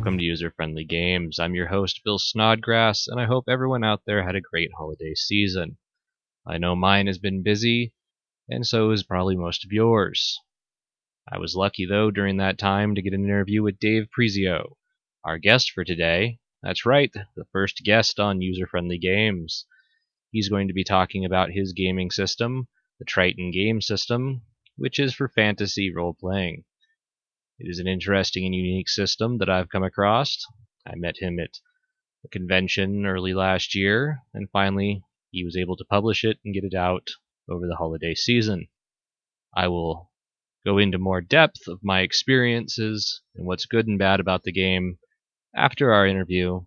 Welcome to User Friendly Games. I'm your host, Bill Snodgrass, and I hope everyone out there had a great holiday season. I know mine has been busy, and so is probably most of yours. I was lucky, though, during that time to get an interview with Dave Prizio, our guest for today. That's right, the first guest on User Friendly Games. He's going to be talking about his gaming system, the Triten Game System, which is for fantasy role-playing. It is an interesting and unique system that I've come across. I met him at a convention early last year, and finally he was able to publish it and get it out over the holiday season. I will go into more depth of my experiences and what's good and bad about the game after our interview.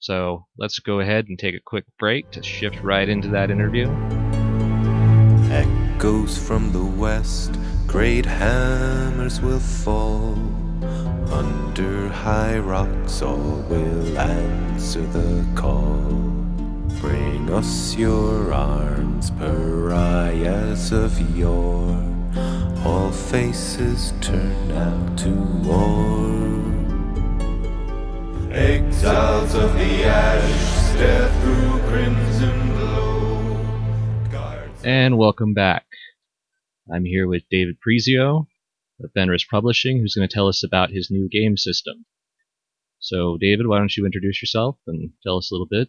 So let's go ahead and take a quick break to shift right into that interview. Echoes from the west, great hammers will fall. Under high rocks all will answer the call. Bring us your arms, pariahs of yore. All faces turn now to war. Exiles of the ash, stare through crimson glow. Guards. And welcome back. I'm here with David Prizio of Fenris Publishing, who's going to tell us about his new game system. So, David, why don't you introduce yourself and tell us a little bit?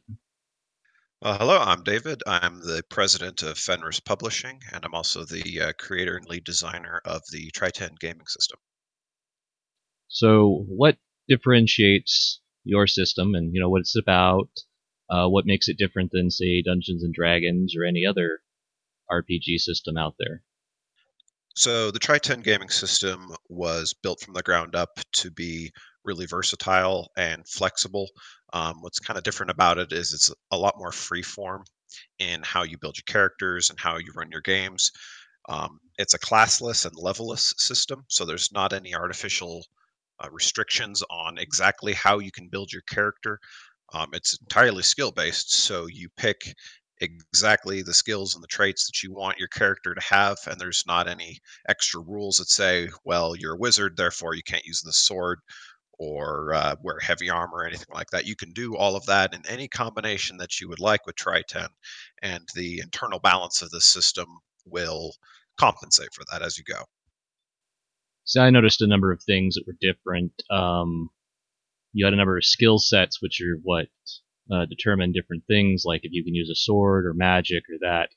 Hello, I'm David. I'm the president of Fenris Publishing, and I'm also the creator and lead designer of the Triten Gaming System. So, what differentiates your system, and what it's about? What makes it different than, say, Dungeons and Dragons or any other RPG system out there? So the Triten Gaming System was built from the ground up to be really versatile and flexible. What's kind of different about it is it's a lot more freeform in how you build your characters and how you run your games. It's a classless and levelless system, so there's not any artificial restrictions on exactly how you can build your character. It's entirely skill-based, so you pick exactly the skills and the traits that you want your character to have, and there's not any extra rules that say, well, you're a wizard, therefore you can't use the sword or wear heavy armor or anything like that. You can do all of that in any combination that you would like with Triten, and the internal balance of the system will compensate for that as you go. So I noticed a number of things that were different. You had a number of skill sets, which are what determine different things, like if you can use a sword or magic or that.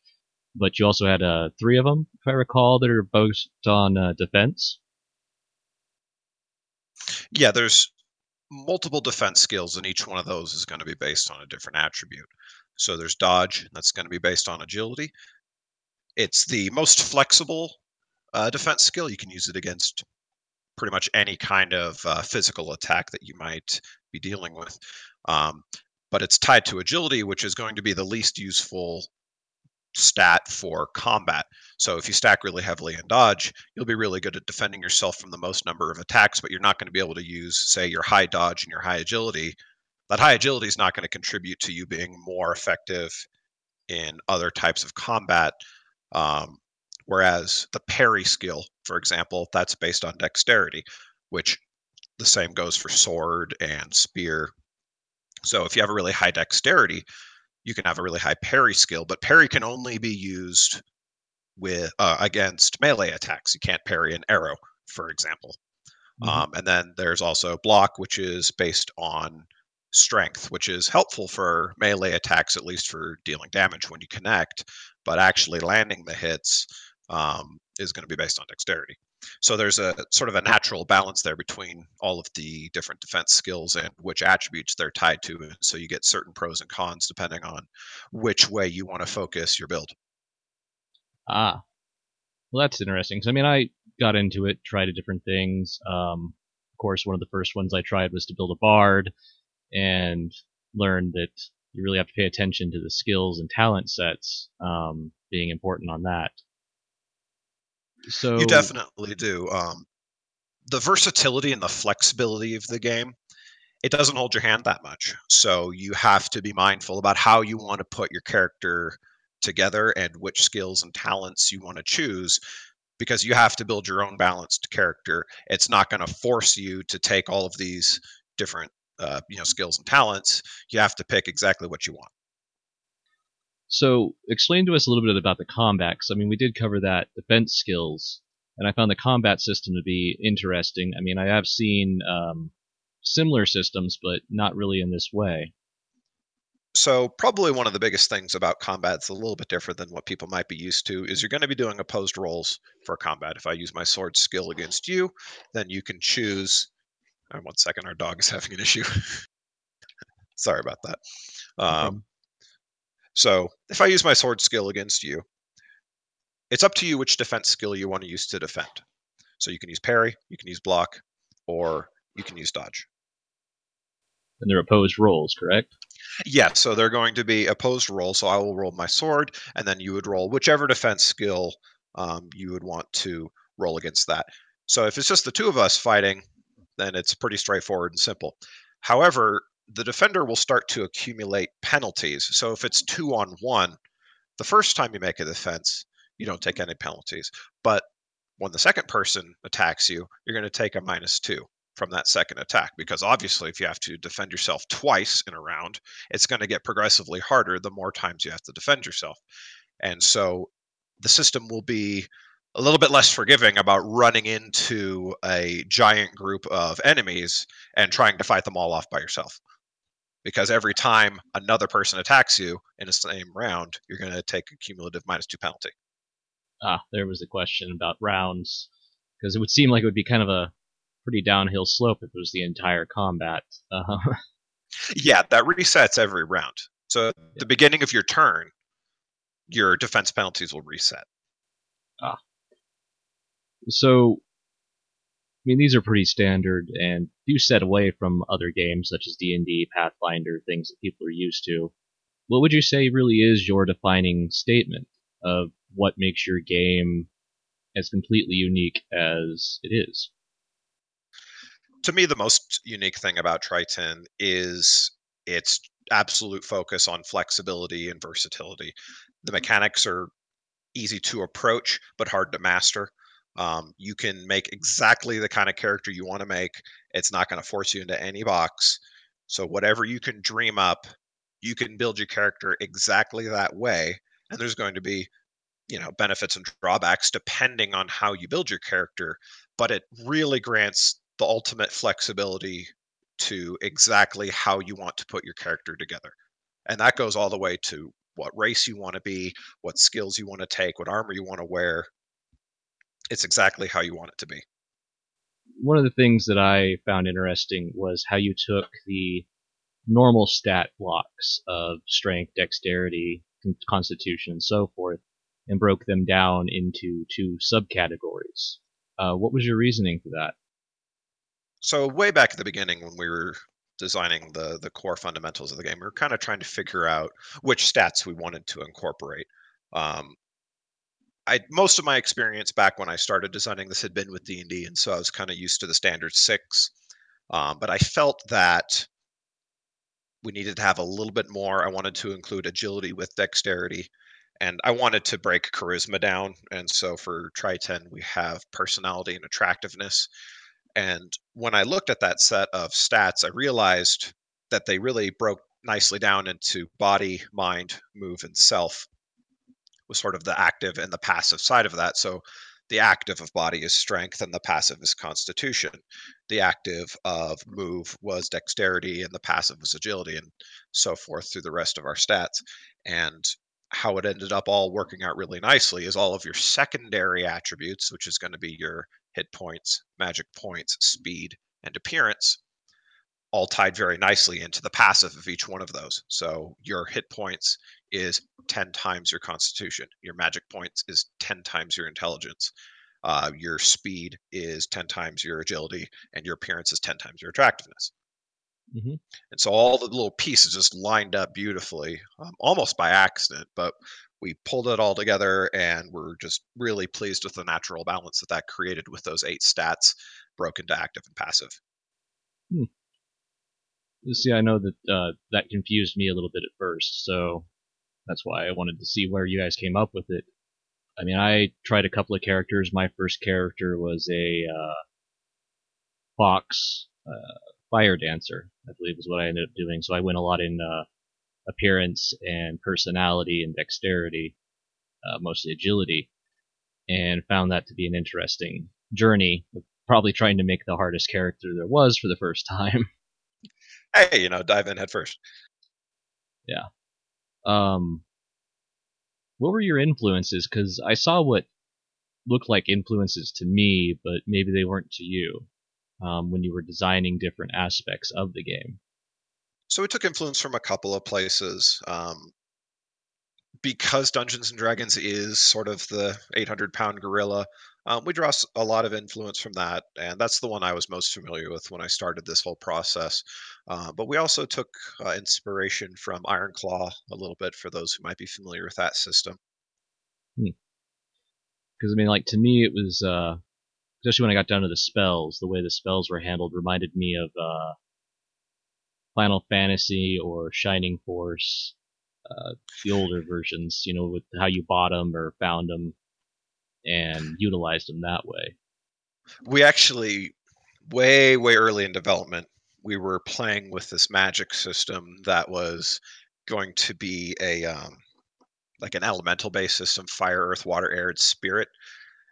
But you also had three of them, if I recall, that are both on defense. Yeah, there's multiple defense skills, and each one of those is going to be based on a different attribute. So there's dodge, and that's going to be based on agility. It's the most flexible defense skill. You can use it against pretty much any kind of physical attack that you might be dealing with. But it's tied to agility, which is going to be the least useful stat for combat. So if you stack really heavily in dodge, you'll be really good at defending yourself from the most number of attacks, but you're not going to be able to use, say, your high dodge and your high agility. That high agility is not going to contribute to you being more effective in other types of combat. Whereas the parry skill, for example, that's based on dexterity, which the same goes for sword and spear. So if you have a really high dexterity, you can have a really high parry skill, but parry can only be used with against melee attacks. You can't parry an arrow, for example. Mm-hmm. And then there's also block, which is based on strength, which is helpful for melee attacks, at least for dealing damage when you connect, but actually landing the hits is going to be based on dexterity. So there's a sort of a natural balance there between all of the different defense skills and which attributes they're tied to. And so you get certain pros and cons depending on which way you want to focus your build. Ah, well, that's interesting. Because I got into it, tried different things. Of course, one of the first ones I tried was to build a bard, and learned that you really have to pay attention to the skills and talent sets being important on that. So you definitely do. The versatility and the flexibility of the game, it doesn't hold your hand that much. So you have to be mindful about how you want to put your character together and which skills and talents you want to choose, because you have to build your own balanced character. It's not going to force you to take all of these different skills and talents. You have to pick exactly what you want. So explain to us a little bit about the combat, because I mean, we did cover that defense skills, and I found the combat system to be interesting. I mean, I have seen similar systems, but not really in this way. So probably one of the biggest things about combat that's a little bit different than what people might be used to is you're going to be doing opposed rolls for combat. If I use my sword skill against you, then you can choose... Oh, one second, our dog is having an issue. Sorry about that. So if I use my sword skill against you, it's up to you which defense skill you want to use to defend. So you can use parry, you can use block, or you can use dodge. And they're opposed rolls, correct? Yeah, so they're going to be opposed rolls. So I will roll my sword, and then you would roll whichever defense skill you would want to roll against that. So if it's just the two of us fighting, then it's pretty straightforward and simple. However, the defender will start to accumulate penalties. So if it's 2-on-1, the first time you make a defense, you don't take any penalties. But when the second person attacks you, you're going to take a -2 from that second attack, because obviously if you have to defend yourself twice in a round, it's going to get progressively harder the more times you have to defend yourself. And so the system will be a little bit less forgiving about running into a giant group of enemies and trying to fight them all off by yourself. Because every time another person attacks you in the same round, you're going to take a cumulative -2 penalty. Ah, there was the question about rounds, because it would seem like it would be kind of a pretty downhill slope if it was the entire combat. Yeah, that resets every round. So at the beginning of your turn, your defense penalties will reset. Ah. So, I mean, these are pretty standard and do set away from other games such as D&D, Pathfinder, things that people are used to. What would you say really is your defining statement of what makes your game as completely unique as it is? To me, the most unique thing about Triten is its absolute focus on flexibility and versatility. The mechanics are easy to approach, but hard to master. You can make exactly the kind of character you want to make. It's not going to force you into any box. So whatever you can dream up, you can build your character exactly that way. And there's going to be, benefits and drawbacks depending on how you build your character. But it really grants the ultimate flexibility to exactly how you want to put your character together. And that goes all the way to what race you want to be, what skills you want to take, what armor you want to wear. It's exactly how you want it to be. One of the things that I found interesting was how you took the normal stat blocks of strength, dexterity, constitution, and so forth, and broke them down into two subcategories. What was your reasoning for that? So way back at the beginning when we were designing the core fundamentals of the game, we were kind of trying to figure out which stats we wanted to incorporate. Most of my experience back when I started designing this had been with D&D, and so I was kind of used to the standard 6. But I felt that we needed to have a little bit more. I wanted to include agility with dexterity, and I wanted to break charisma down. And so for Triten, we have personality and attractiveness. And when I looked at that set of stats, I realized that they really broke nicely down into body, mind, move, and self. Was sort of the active and the passive side of that. So the active of body is strength and the passive is constitution. The active of move was dexterity and the passive was agility, and so forth through the rest of our stats. And how it ended up all working out really nicely is all of your secondary attributes, which is going to be your hit points, magic points, speed, and appearance, all tied very nicely into the passive of each one of those. So your hit points is 10 times your constitution. Your magic points is 10 times your intelligence. Your speed is 10 times your agility, and your appearance is 10 times your attractiveness. Mm-hmm. And so all the little pieces just lined up beautifully, almost by accident, but we pulled it all together, and we're just really pleased with the natural balance that that created with those 8 stats broken to active and passive. Hmm. See, I know that that confused me a little bit at first, so that's why I wanted to see where you guys came up with it. I mean, I tried a couple of characters. My first character was a fox, fire dancer, I believe is what I ended up doing. So I went a lot in appearance and personality and dexterity, mostly agility, and found that to be an interesting journey. Probably trying to make the hardest character there was for the first time. Hey, dive in head first. Yeah. What were your influences? Because I saw what looked like influences to me, but maybe they weren't to you when you were designing different aspects of the game. So we took influence from a couple of places. Because Dungeons and Dragons is sort of the 800-pound gorilla, we draw a lot of influence from that, and that's the one I was most familiar with when I started this whole process. But we also took inspiration from Ironclaw a little bit, for those who might be familiar with that system. Because, to me, it was, especially when I got down to the spells, the way the spells were handled reminded me of Final Fantasy or Shining Force, the older versions, with how you bought them or found them and utilized them that way. We actually, way, way early in development, we were playing with this magic system that was going to be a... like an elemental based system, fire, earth, water, air, and spirit.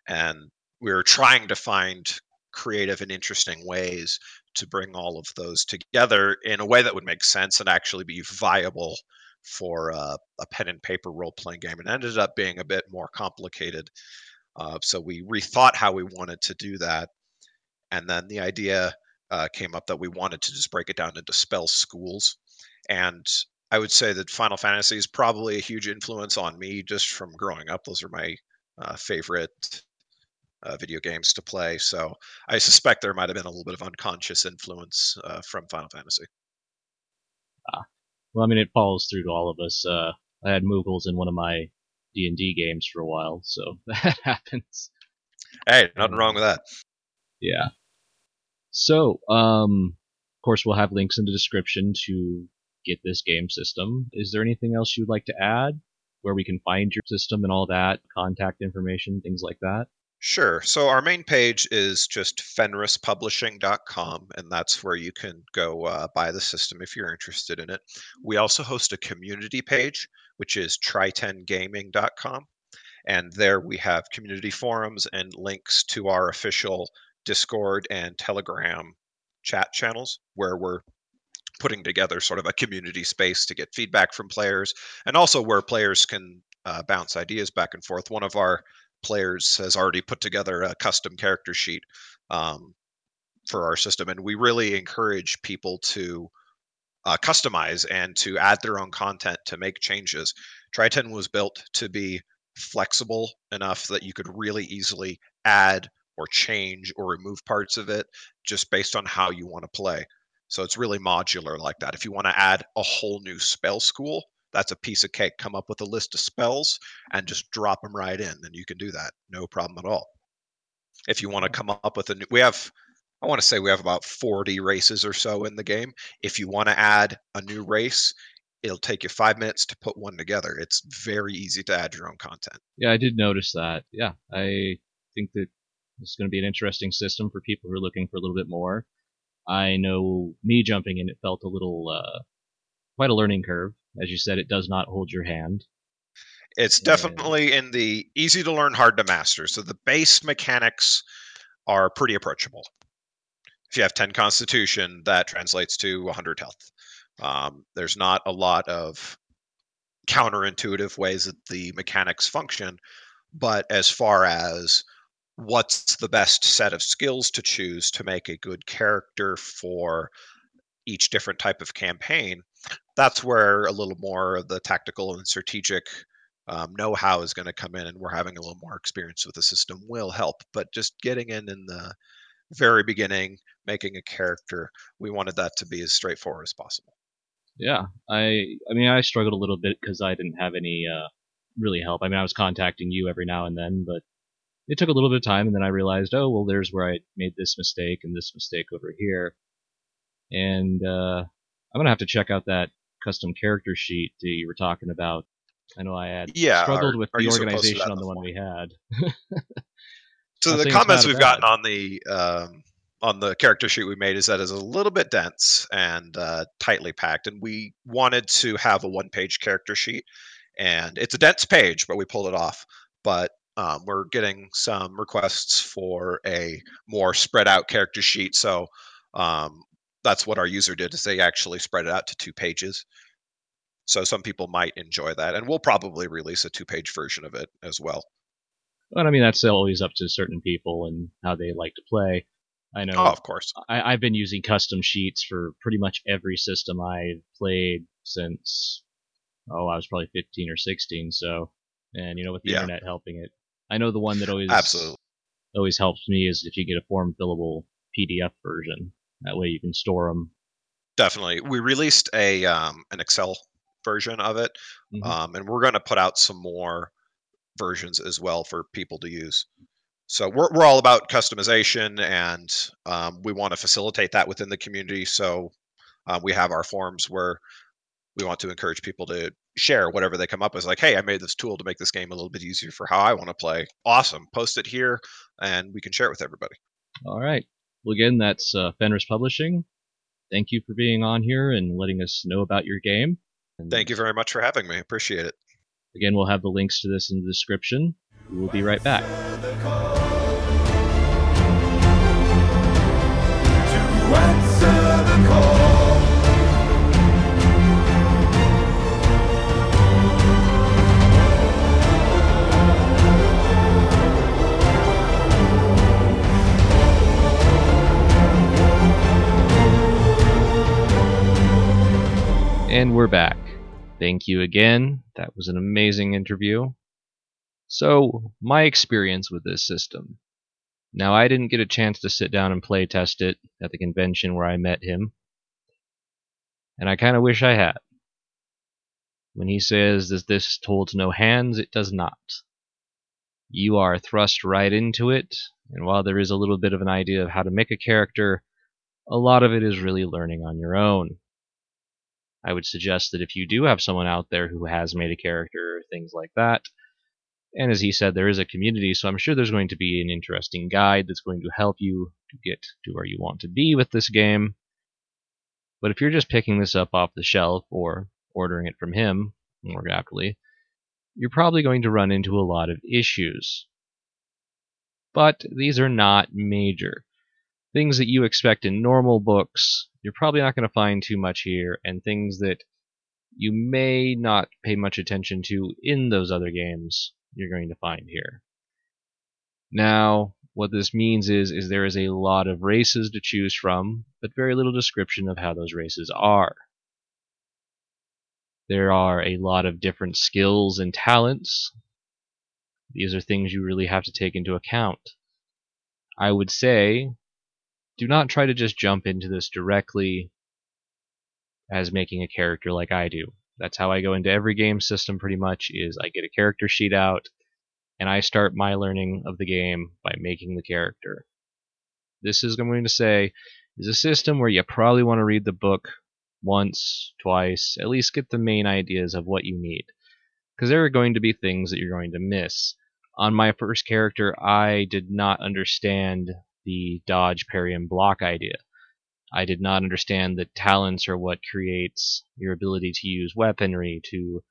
And we were trying to find creative and interesting ways to bring all of those together in a way that would make sense and actually be viable for a pen and paper role-playing game. And ended up being a bit more complicated. So we rethought how we wanted to do that. And then the idea came up that we wanted to just break it down into spell schools. And I would say that Final Fantasy is probably a huge influence on me just from growing up. Those are my favorite video games to play. So I suspect there might have been a little bit of unconscious influence from Final Fantasy. Well, it follows through to all of us. I had Moogles in one of my D&D games for a while, so that happens. Hey, nothing wrong with that. Yeah. So, of course, we'll have links in the description to get this game system. Is there anything else you'd like to add, where we can find your system and all that, contact information, things like that? Sure. So our main page is just fenrispublishing.com, and that's where you can go buy the system if you're interested in it. We also host a community page, which is tritengaming.com, and there we have community forums and links to our official Discord and Telegram chat channels, where we're putting together sort of a community space to get feedback from players, and also where players can bounce ideas back and forth. One of our players has already put together a custom character sheet for our system, and we really encourage people to customize and to add their own content, to make changes. Triten was built to be flexible enough that you could really easily add or change or remove parts of it just based on how you want to play. So it's really modular like that. If you want to add a whole new spell school, that's a piece of cake. Come up with a list of spells and just drop them right in, and you can do that. No problem at all. If you want to come up with a new... we have about 40 races or so in the game. If you want to add a new race, it'll take you 5 minutes to put one together. It's very easy to add your own content. Yeah, I did notice that. Yeah, I think that it's going to be an interesting system for people who are looking for a little bit more. I know me jumping in, it felt a little, quite a learning curve. As you said, it does not hold your hand. It's definitely in the easy to learn, hard to master. So the base mechanics are pretty approachable. If you have 10 constitution, that translates to 100 health. There's not a lot of counterintuitive ways that the mechanics function, but as far as what's the best set of skills to choose to make a good character for each different type of campaign, that's where a little more of the tactical and strategic know-how is going to come in, and we're having a little more experience with the system will help. But just getting in the very beginning, making a character, we wanted that to be as straightforward as possible. Yeah, I struggled a little bit because I didn't have any really help. I was contacting you every now and then, but it took a little bit of time, and then I realized, there's where I made this mistake and this mistake over here. And I'm going to have to check out that custom character sheet that you were talking about. I know I had struggled with the organization on the one we had. So the comments we've gotten on the character sheet we made is that it's a little bit dense and tightly packed, and we wanted to have a one-page character sheet. And it's a dense page, but we pulled it off. But we're getting some requests for a more spread out character sheet. So that's what our user did, is they actually spread it out to 2 pages. So some people might enjoy that. And we'll probably release a 2-page version of it as well. Well, I mean, that's always up to certain people and how they like to play. I know. Oh, of course. I've been using custom sheets for pretty much every system I've played since... I was probably 15 or 16, so, and with the internet helping it. I know the one that always helps me is if you get a form fillable PDF version. That way you can store them. Definitely. We released a an Excel version of it, and we're going to put out some more versions as well for people to use. So we're all about customization, and we want to facilitate that within the community. So we have our forums where we want to encourage people to share whatever they come up with. Like, hey, I made this tool to make this game a little bit easier for how I want to play. Awesome. Post it here, and we can share it with everybody. All right. Well, again, that's Fenris Publishing. Thank you for being on here and letting us know about your game. And thank you very much for having me. Appreciate it. Again, we'll have the links to this in the description. We'll be right back. And we're back. Thank you again. That was an amazing interview. So, my experience with this system. Now, I didn't get a chance to sit down and play test it at the convention where I met him. And I kind of wish I had. When he says that this holds no hands, it does not. You are thrust right into it, and while there is a little bit of an idea of how to make a character, a lot of it is really learning on your own. I would suggest that if you do have someone out there who has made a character, things like that, and as he said, there is a community, so I'm sure there's going to be an interesting guide that's going to help you to get to where you want to be with this game. But if you're just picking this up off the shelf or ordering it from him, more aptly, you're probably going to run into a lot of issues. But these are not major. Things that you expect in normal books, you're probably not going to find too much here, and things that you may not pay much attention to in those other games, you're going to find here. Now, what this means is there is a lot of races to choose from, but very little description of how those races are. There are a lot of different skills and talents. These are things you really have to take into account. I would say, do not try to just jump into this directly as making a character like I do. That's how I go into every game system pretty much, is I get a character sheet out, and I start my learning of the game by making the character. This is, I'm going to say, is a system where you probably want to read the book once, twice, at least get the main ideas of what you need. Because there are going to be things that you're going to miss. On my first character, I did not understand the dodge, parry, and block idea. I did not understand that talents are what creates your ability to use weaponry, to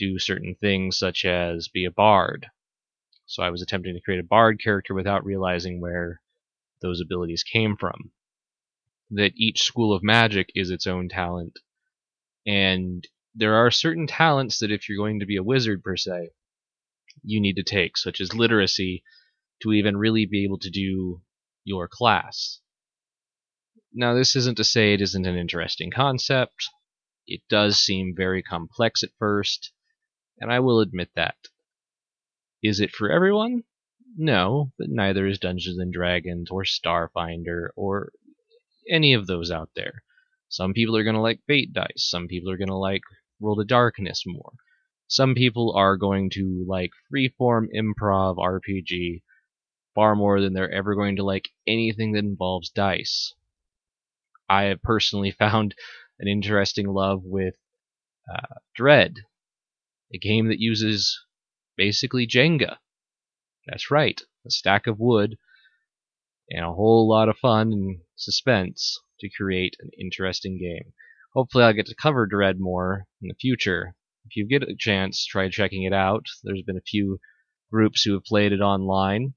do certain things such as be a bard. So I was attempting to create a bard character without realizing where those abilities came from. That each school of magic is its own talent. And there are certain talents that if you're going to be a wizard per se, you need to take, such as literacy, to even really be able to do your class. Now, this isn't to say it isn't an interesting concept. It does seem very complex at first, and I will admit that. Is it for everyone? No, but neither is Dungeons and Dragons or Starfinder or any of those out there. Some people are going to like Fate Dice. Some people are going to like World of Darkness more. Some people are going to like freeform improv RPG far more than they're ever going to like anything that involves dice. I have personally found an interesting love with Dread, a game that uses basically Jenga. That's right, a stack of wood and a whole lot of fun and suspense to create an interesting game. Hopefully I'll get to cover Dread more in the future. If you get a chance, try checking it out. There's been a few groups who have played it online,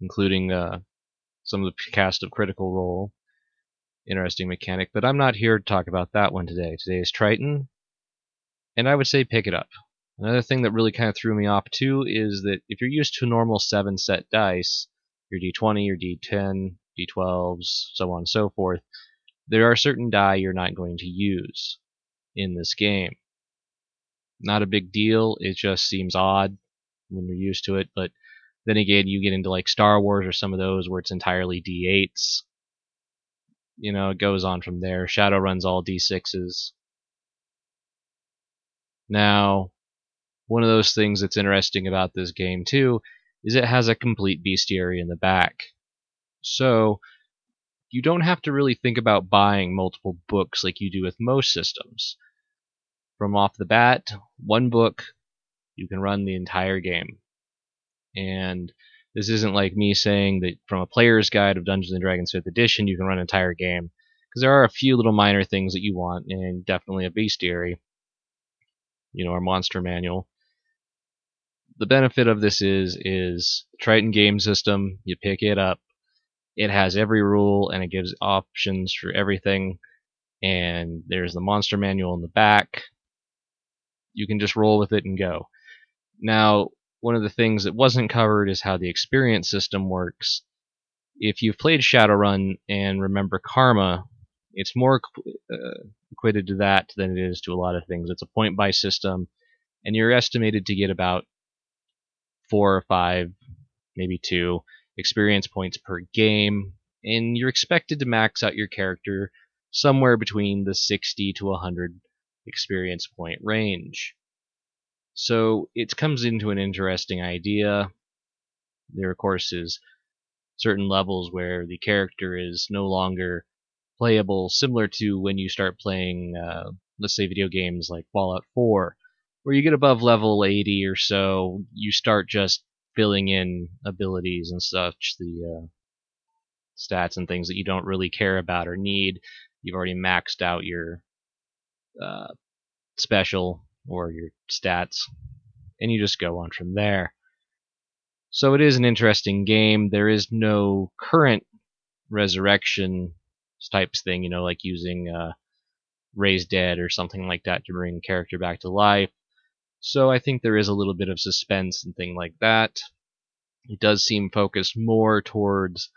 including some of the cast of Critical Role. Interesting mechanic, but I'm not here to talk about that one today. Today is Triten, and I would say pick it up. Another thing that really kind of threw me off too is that if you're used to normal 7 set dice, your d20, your d10, d12s, so on and so forth, there are certain die you're not going to use in this game. Not a big deal, it just seems odd when you're used to it, but then again, you get into like Star Wars or some of those where it's entirely d8s. You know, it goes on from there. Shadowrun's all d6s. Now, one of those things that's interesting about this game, too, is it has a complete bestiary in the back. So, you don't have to really think about buying multiple books like you do with most systems. From off the bat, one book, you can run the entire game. And this isn't like me saying that from a player's guide of Dungeons and Dragons 5th edition you can run an entire game, because there are a few little minor things that you want, and definitely a bestiary, you know, our monster manual. The benefit of this is Triten game system, you pick it up, it has every rule and it gives options for everything, and there's the monster manual in the back. You can just roll with it and go. Now, one of the things that wasn't covered is how the experience system works. If you've played Shadowrun and remember Karma, it's more equated to that than it is to a lot of things. It's a point-buy system, and you're estimated to get about 4 or 5, maybe 2, experience points per game, and you're expected to max out your character somewhere between the 60 to 100 experience point range. So it comes into an interesting idea. There, of course, is certain levels where the character is no longer playable, similar to when you start playing, let's say, video games like Fallout 4, where you get above level 80 or so, you start just filling in abilities and such, the stats and things that you don't really care about or need. You've already maxed out your special or your stats, and you just go on from there. So it is an interesting game. There is no current resurrection types thing, you know, like using Raise Dead or something like that to bring a character back to life. So I think there is a little bit of suspense and thing like that. It does seem focused more towards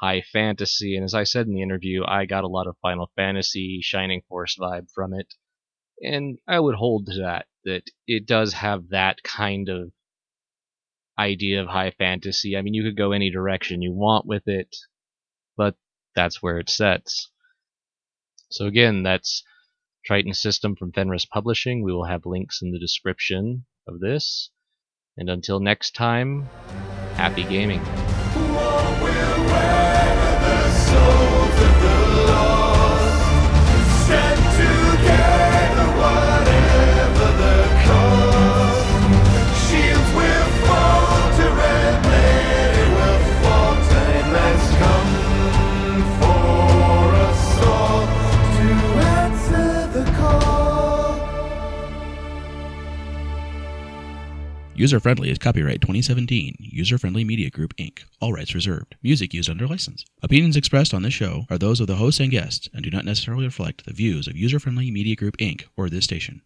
high fantasy, and as I said in the interview, I got a lot of Final Fantasy, Shining Force vibe from it. And I would hold to that it does have that kind of idea of high fantasy. I mean, you could go any direction you want with it, but that's where it sets. So again, that's Triten System from Fenris Publishing. We will have links in the description of this. And until next time, happy gaming. User-Friendly is copyright 2017. User-Friendly Media Group, Inc. All rights reserved. Music used under license. Opinions expressed on this show are those of the host and guests and do not necessarily reflect the views of User-Friendly Media Group, Inc. or this station.